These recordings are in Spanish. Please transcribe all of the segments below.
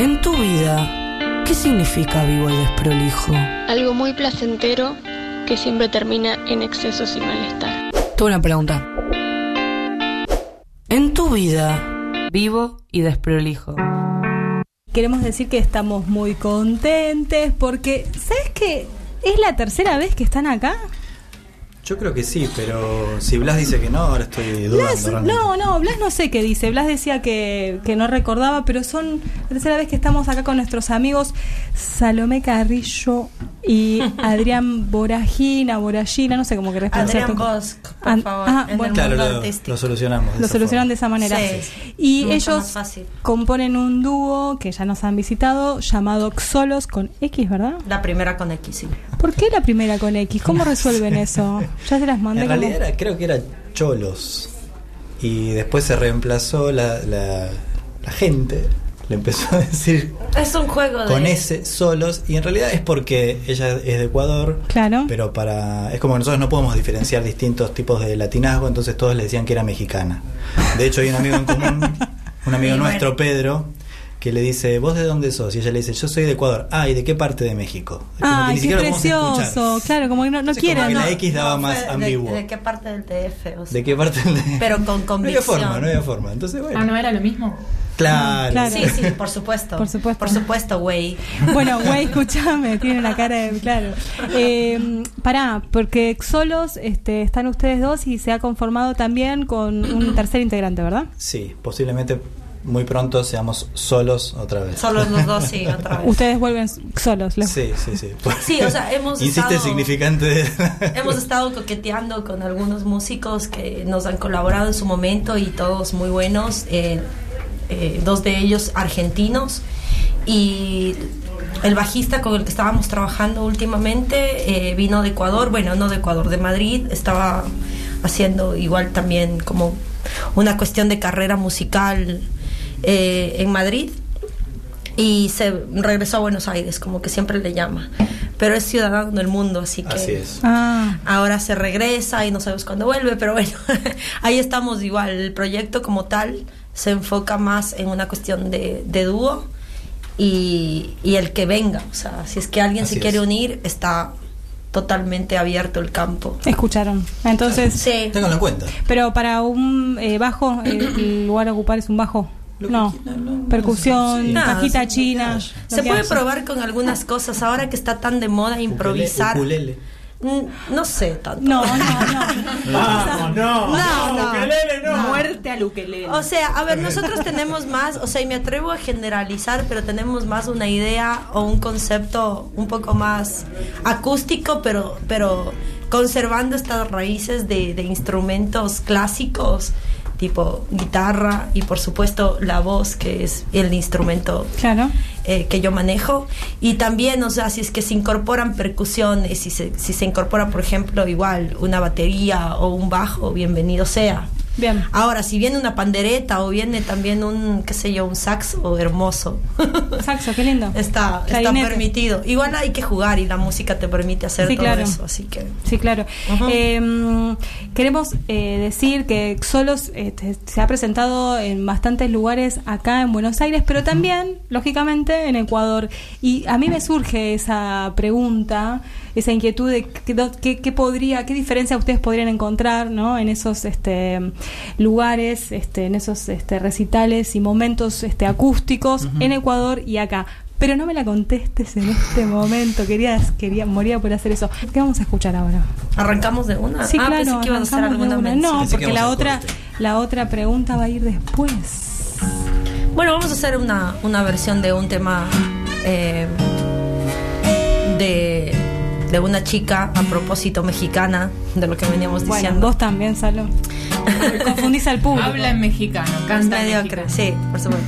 En tu vida, ¿qué significa vivo y desprolijo? Algo muy placentero que siempre termina en excesos y malestar. Tengo una pregunta. En tu vida, vivo y desprolijo. Queremos decir que estamos muy contentes porque, ¿sabes qué? ¿Es la tercera vez que están acá? Yo creo que sí, pero si Blas dice que no, ahora estoy dudando. Blas, no, Blas no sé qué dice. Blas decía que no recordaba, pero son la tercera vez que estamos acá con nuestros amigos Salomé Carrillo y Adrián Boragina, no sé cómo querés pronunciar. Adrián Bosch, por favor. Claro, lo solucionamos. Lo solucionan de esa manera. Sí, y ellos componen un dúo que ya nos han visitado llamado Xolos con X, ¿verdad? La primera con X, sí. ¿Por qué la primera con X? ¿Cómo resuelven eso? Ya se las mandé. En realidad como... creo que era Xolos. Y después se reemplazó la gente. Le empezó a decir... Es un juego de... Con S, Xolos. Y en realidad es porque ella es de Ecuador. Claro. Pero para... Es como que nosotros no podemos diferenciar distintos tipos de latinazgo. Entonces todos le decían que era mexicana. De hecho hay un amigo en común, un amigo nuestro, Pedro... que le dice, ¿vos de dónde sos? Y ella le dice, yo soy de Ecuador. Ah, ¿y de qué parte de México? Como que qué precioso. Claro, como que no quieren. Como que la X daba más ambiguo. ¿De qué parte del DF? O sea, ¿de qué parte del DF? Pero con convicción. No había forma. Entonces, bueno. Ah, ¿no era lo mismo? Claro. Sí, por supuesto, güey. Bueno, güey, escúchame, tiene la cara de... Claro. Pará, porque Xolos están ustedes dos y se ha conformado también con un tercer integrante, ¿verdad? Sí, posiblemente... Muy pronto seamos solos otra vez. Solos los dos, sí, otra vez. Ustedes vuelven solos. Sí. Sí, o sea, hemos estado coqueteando con algunos músicos que nos han colaborado en su momento y todos muy buenos. Dos de ellos argentinos. Y el bajista con el que estábamos trabajando últimamente vino de Ecuador. Bueno, no de Ecuador, de Madrid. Estaba haciendo igual también como una cuestión de carrera musical... en Madrid y se regresó a Buenos Aires, como que siempre le llama, pero es ciudadano del mundo, así es. Ahora se regresa y no sabemos cuándo vuelve, pero bueno, ahí estamos igual. El proyecto como tal se enfoca más en una cuestión de dúo y el que venga, o sea, si es que alguien quiere unir, está totalmente abierto el campo. ¿Escucharon? Entonces sí. Ténganlo en cuenta. Pero para un bajo, el lugar a ocupar es un bajo. Percusión, sí. Cajita china. Se puede probar con algunas cosas ahora que está tan de moda improvisar. No sé tanto. No. No. Ukelele, no. Muerte al ukelele. O sea, a ver, nosotros tenemos más, o sea, y me atrevo a generalizar, pero tenemos más una idea o un concepto un poco más acústico, pero conservando estas raíces de instrumentos clásicos, tipo guitarra y por supuesto la voz, que es el instrumento que yo manejo. Y también, o sea, si es que se incorporan percusiones, si se incorpora, por ejemplo, igual una batería o un bajo, bienvenido sea. Bien. Ahora, si viene una pandereta o viene también un, qué sé yo, un saxo, hermoso. Saxo, qué lindo. Está permitido. Igual hay que jugar y la música te permite hacer todo eso. Así que... Sí, claro. Uh-huh. Queremos decir que Xolos se ha presentado en bastantes lugares acá en Buenos Aires, pero también, lógicamente, en Ecuador. Y a mí me surge esa pregunta, esa inquietud de qué diferencia ustedes podrían encontrar, ¿no?, en esos lugares, en esos recitales y momentos acústicos en Ecuador y acá. Pero no me la contestes en este momento. Moría por hacer eso. ¿Qué vamos a escuchar ahora? ¿Arrancamos de una? Sí, claro, pensé que iba a hacer alguna mención. No, pensé porque la otra pregunta va a ir después. Bueno, vamos a hacer una versión de un tema de una chica, a propósito, mexicana, de lo que veníamos diciendo. Vos también, Salo. Confundís al público. Habla en mexicano, canta mediocre. Sí, por supuesto.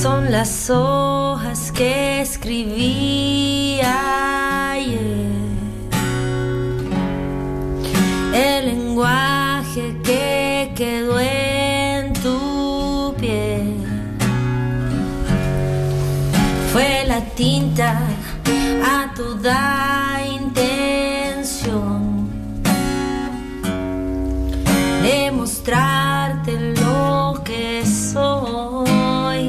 Son las hojas que escribí ayer, el lenguaje que quedó en tu piel, fue la tinta a toda intención de mostrarte lo que soy.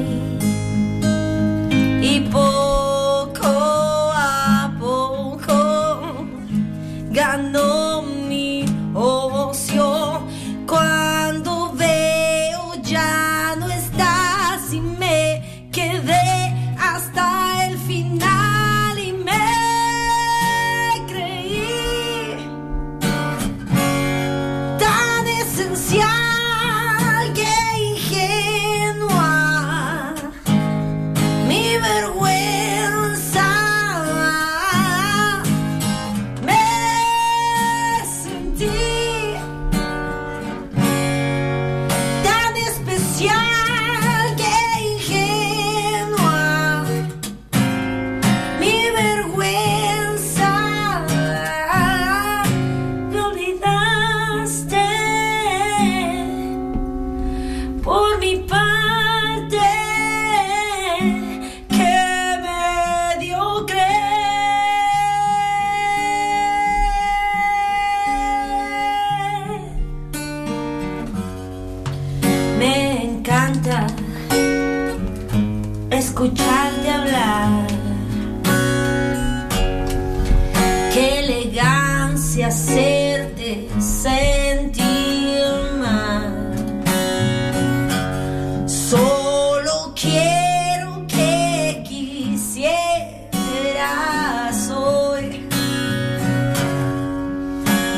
escucharte hablar. Qué elegancia hacerte sentir mal. Solo quiero que quisieras hoy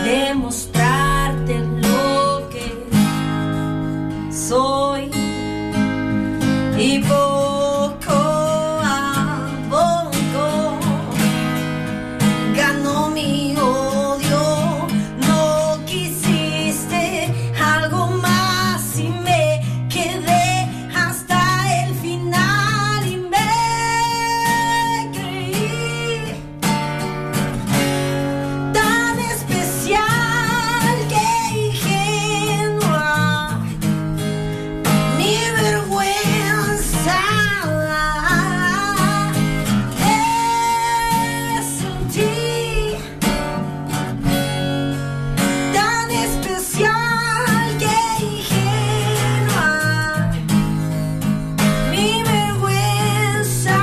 demostrarte lo que soy. Y poco a poco ganó mi odio. No quisiste algo más y me quedé hasta el final. Y me creí tan especial que ingenua. Mi vergüenza es en ti, tan especial que ingenua. Mi vergüenza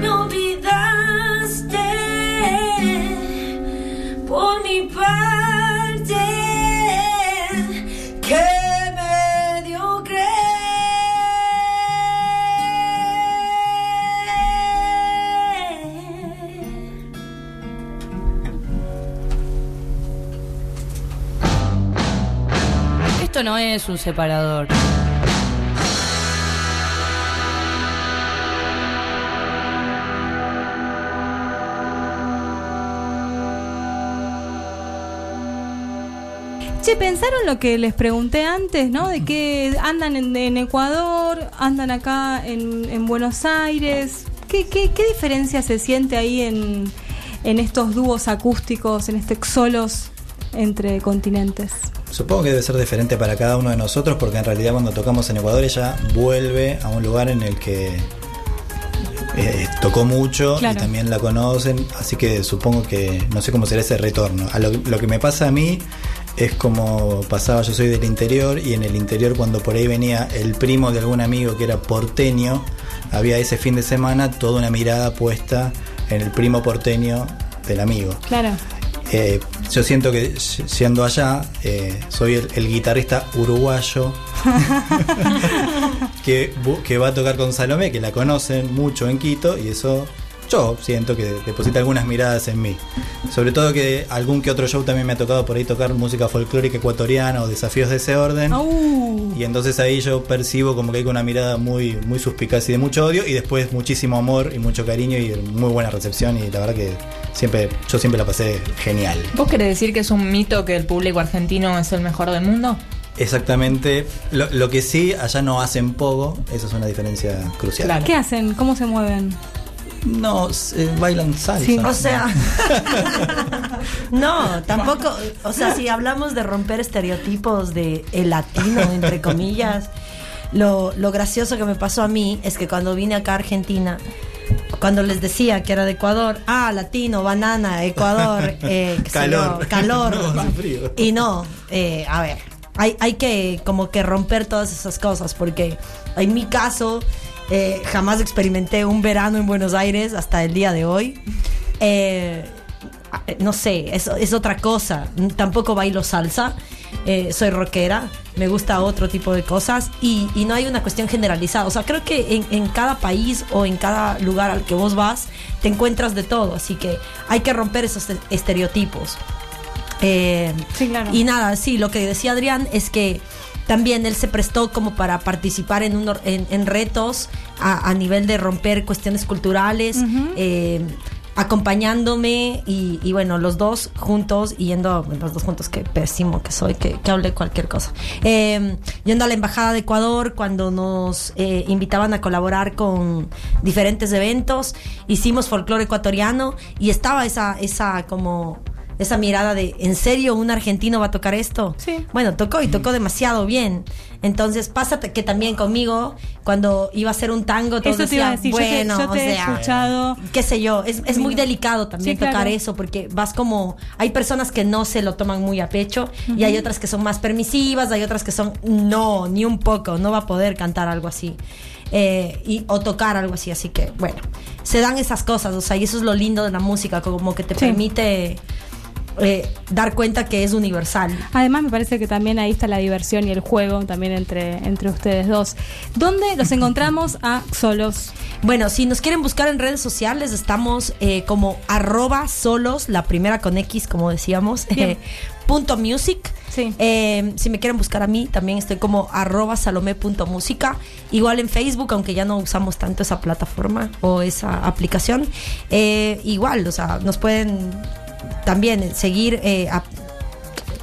me olvidaste. Por mi parte que esto no es un separador. Che, pensaron lo que les pregunté antes, ¿no? De que andan en Ecuador, andan acá en Buenos Aires. ¿Qué diferencia se siente ahí en estos dúos acústicos, en este Xolos entre continentes? Supongo que debe ser diferente para cada uno de nosotros, porque en realidad cuando tocamos en Ecuador ella vuelve a un lugar en el que tocó mucho, claro, y también la conocen, así que supongo que no sé cómo será ese retorno. A lo que me pasa a mí es como pasaba, yo soy del interior, y en el interior cuando por ahí venía el primo de algún amigo que era porteño, había ese fin de semana toda una mirada puesta en el primo porteño del amigo. Claro. Yo siento que siendo allá soy el guitarrista uruguayo que va a tocar con Salomé, que la conocen mucho en Quito, y eso yo siento que deposita algunas miradas en mí, sobre todo que algún que otro show también me ha tocado por ahí tocar música folclórica ecuatoriana o desafíos de ese orden, y entonces ahí yo percibo como que hay una mirada muy, muy suspicaz y de mucho odio, y después muchísimo amor y mucho cariño y muy buena recepción, y la verdad que yo siempre la pasé genial. ¿Vos querés decir que es un mito que el público argentino es el mejor del mundo? Exactamente, lo que sí, allá no hacen pogo, eso es una diferencia crucial. Claro. ¿Qué hacen? ¿Cómo se mueven? No, bailan salsa. Sí, o sea, no, tampoco, o sea, si hablamos de romper estereotipos de el latino, entre comillas, lo gracioso que me pasó a mí es que cuando vine acá a Argentina, cuando les decía que era de Ecuador, latino, banana, Ecuador, calor, no, frío. Y no, a ver, hay que como que romper todas esas cosas, porque en mi caso... jamás experimenté un verano en Buenos Aires hasta el día de hoy. No sé, es otra cosa. Tampoco bailo salsa, soy rockera, me gusta otro tipo de cosas, y no hay una cuestión generalizada. O sea, creo que en cada país o en cada lugar al que vos vas te encuentras de todo, así que hay que romper esos estereotipos. Sí, claro. Y nada, sí, lo que decía Adrián es que también él se prestó como para participar en retos a nivel de romper cuestiones culturales, uh-huh, acompañándome y bueno, los dos juntos, que pésimo que soy, que hable cualquier cosa. Yendo a la Embajada de Ecuador, cuando nos invitaban a colaborar con diferentes eventos, hicimos folclore ecuatoriano y estaba esa como... esa mirada de, ¿en serio un argentino va a tocar esto? Sí. Bueno, tocó y tocó demasiado bien. Entonces pasa que también conmigo, cuando iba a hacer un tango, todos decían, bueno, yo te he escuchado. Qué sé yo, es muy delicado también, sí, tocar, claro, eso, porque vas como, hay personas que no se lo toman muy a pecho, uh-huh, y hay otras que son más permisivas, hay otras que son, no, ni un poco, no va a poder cantar algo así. O tocar algo así, así que bueno, se dan esas cosas, o sea, y eso es lo lindo de la música, como que te, sí, permite dar cuenta que es universal. Además me parece que también ahí está la diversión y el juego también entre ustedes dos. ¿Dónde los encontramos a Xolos? Bueno, si nos quieren buscar en redes sociales, estamos como @Xolos, la primera con X, como decíamos, .music. Sí. Si me quieren buscar a mí, también estoy como @salome.musica. Igual en Facebook, aunque ya no usamos tanto esa plataforma o esa aplicación. Igual, o sea, nos pueden también seguir,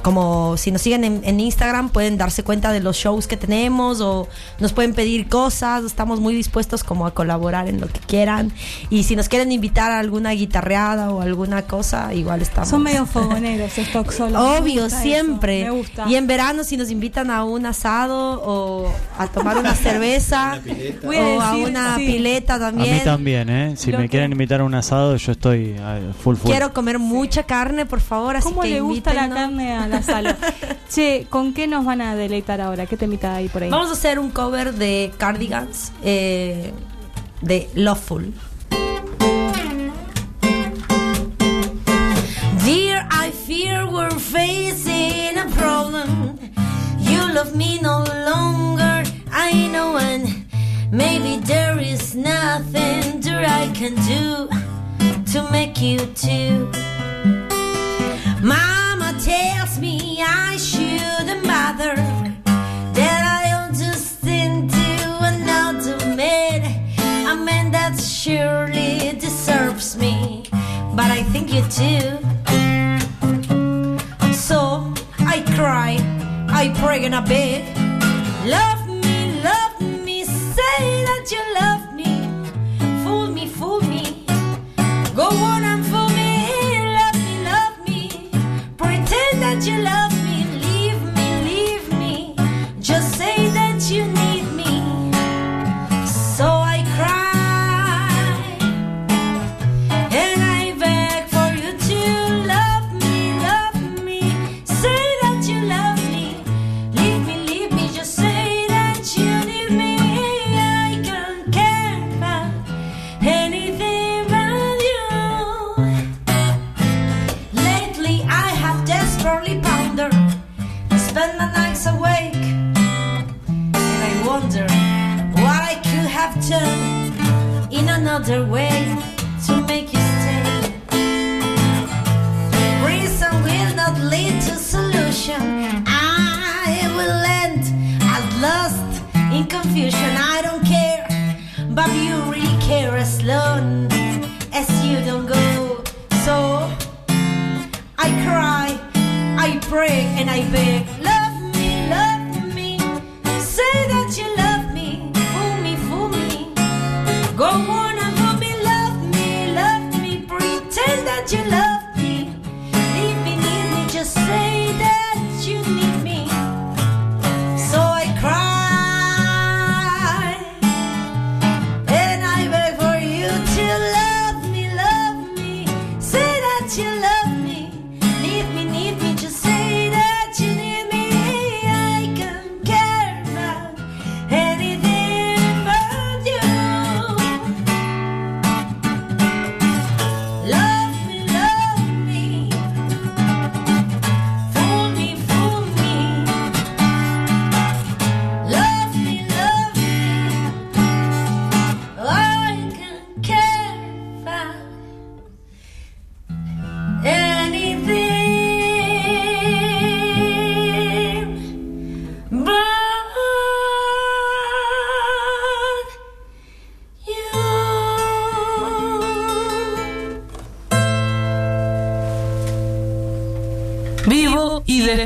como si nos siguen en Instagram, pueden darse cuenta de los shows que tenemos o nos pueden pedir cosas. Estamos muy dispuestos como a colaborar en lo que quieran. Y si nos quieren invitar a alguna guitarreada o alguna cosa, igual estamos. Son medio fogoneros estos Xolos. Obvio, siempre. Me gusta. Y en verano, si nos invitan a un asado o a tomar una cerveza o a una, sí, pileta también. A mí también, ¿eh? Si me quieren invitar a un asado, yo estoy full. Quiero comer mucha, sí, carne, por favor. Así, ¿cómo que le gusta inviten, la, ¿no?, carne a la sala? Che, ¿con qué nos van a deleitar ahora? ¿Qué temita hay por ahí? Vamos a hacer un cover de Cardigans, de Loveful. Dear, I fear we're facing a problem. You love me no longer, I know, and maybe there is nothing that I can do to make you too. Mama tells me I shouldn't bother, that I'll just into another man, a man that surely deserves me, but I think you do. So I cry, I pray in a bit. Love me, say that you love me. Fool me, go on and fool me. That you love me, leave me, just say that you need me. So I cry, and I beg for you to love me, say that you love me, leave me, just say that you need me. I can't care about anything but you. Lately I have desperately pondered, spend my nights awake, and I wonder what I could have done in another way to make you stay. Reason will not lead to solution, I will end at last in confusion. I don't care, but you really care as long as you don't go. So I cry, I pray, and I beg. Love me, say that you love me. Fool me, go on and fool me. Love me, pretend that you love me. Leave me, just say that you need me. So I cry, and I beg for you to love me, say that you love me. Need me, just say that you need me. I can't care about anything but you. Love me, fool me, love me, I can't care about anything.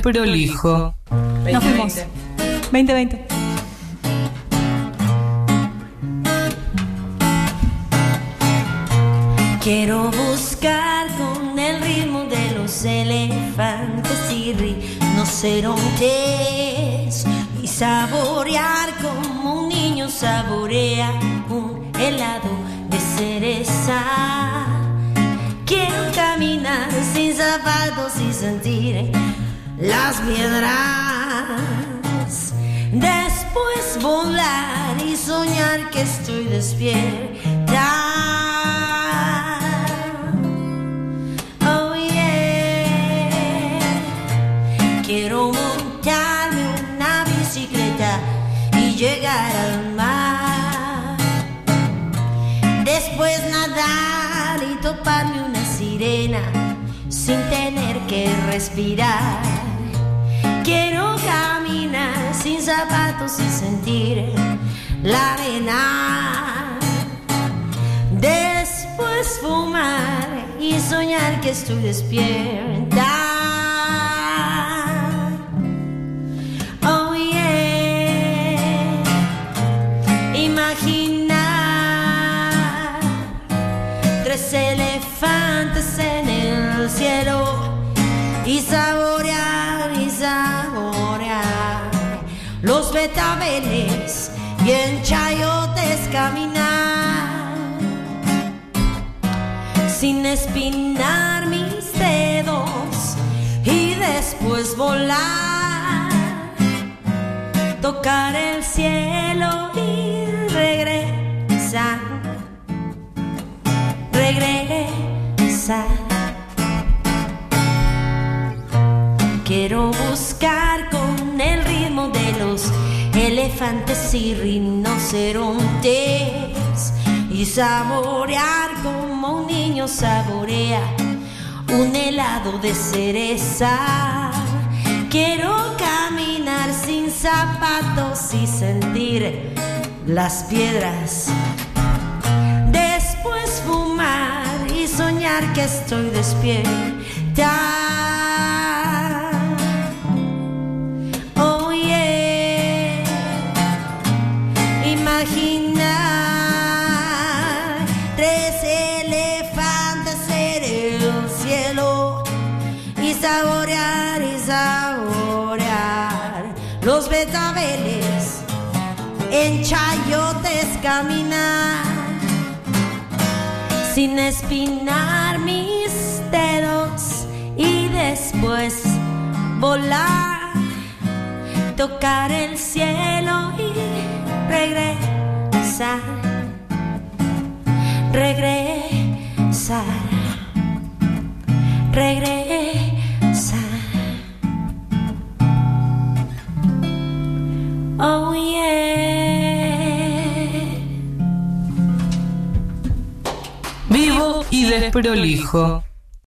Prolijo. 20, nos fuimos. 2020. Quiero buscar con el ritmo de los leones, elefantes y rinocerontes, y saborear como un niño saborea un helado de cereza. Quiero caminar sin zapatos y sentir las piedras, después volar y soñar que estoy despierta. Quiero montarme una bicicleta y llegar al mar, después nadar y toparme una sirena sin tener que respirar. Quiero caminar sin zapatos y sentir la arena, después fumar y soñar que estoy despierta. Imaginar 3 elefantes en el cielo y saborear los betabeles y en chayotes caminar, sin espinar mis dedos y después volar, tocar el cielo y regresar. Quiero buscar con el ritmo de los elefantes y rinocerontes y saborear como un niño saborea un helado de cereza. Quiero caminar sin zapatos y sentir las piedras, después fumar y soñar que estoy despierta. Oh yeah. Imaginar 3 elefantes en el cielo y saborear los betabeles, en chayotes caminar, sin espinar mis dedos y después volar, tocar el cielo y regresar, regresar, regresar. Oh yeah. Vivo y desprolijo.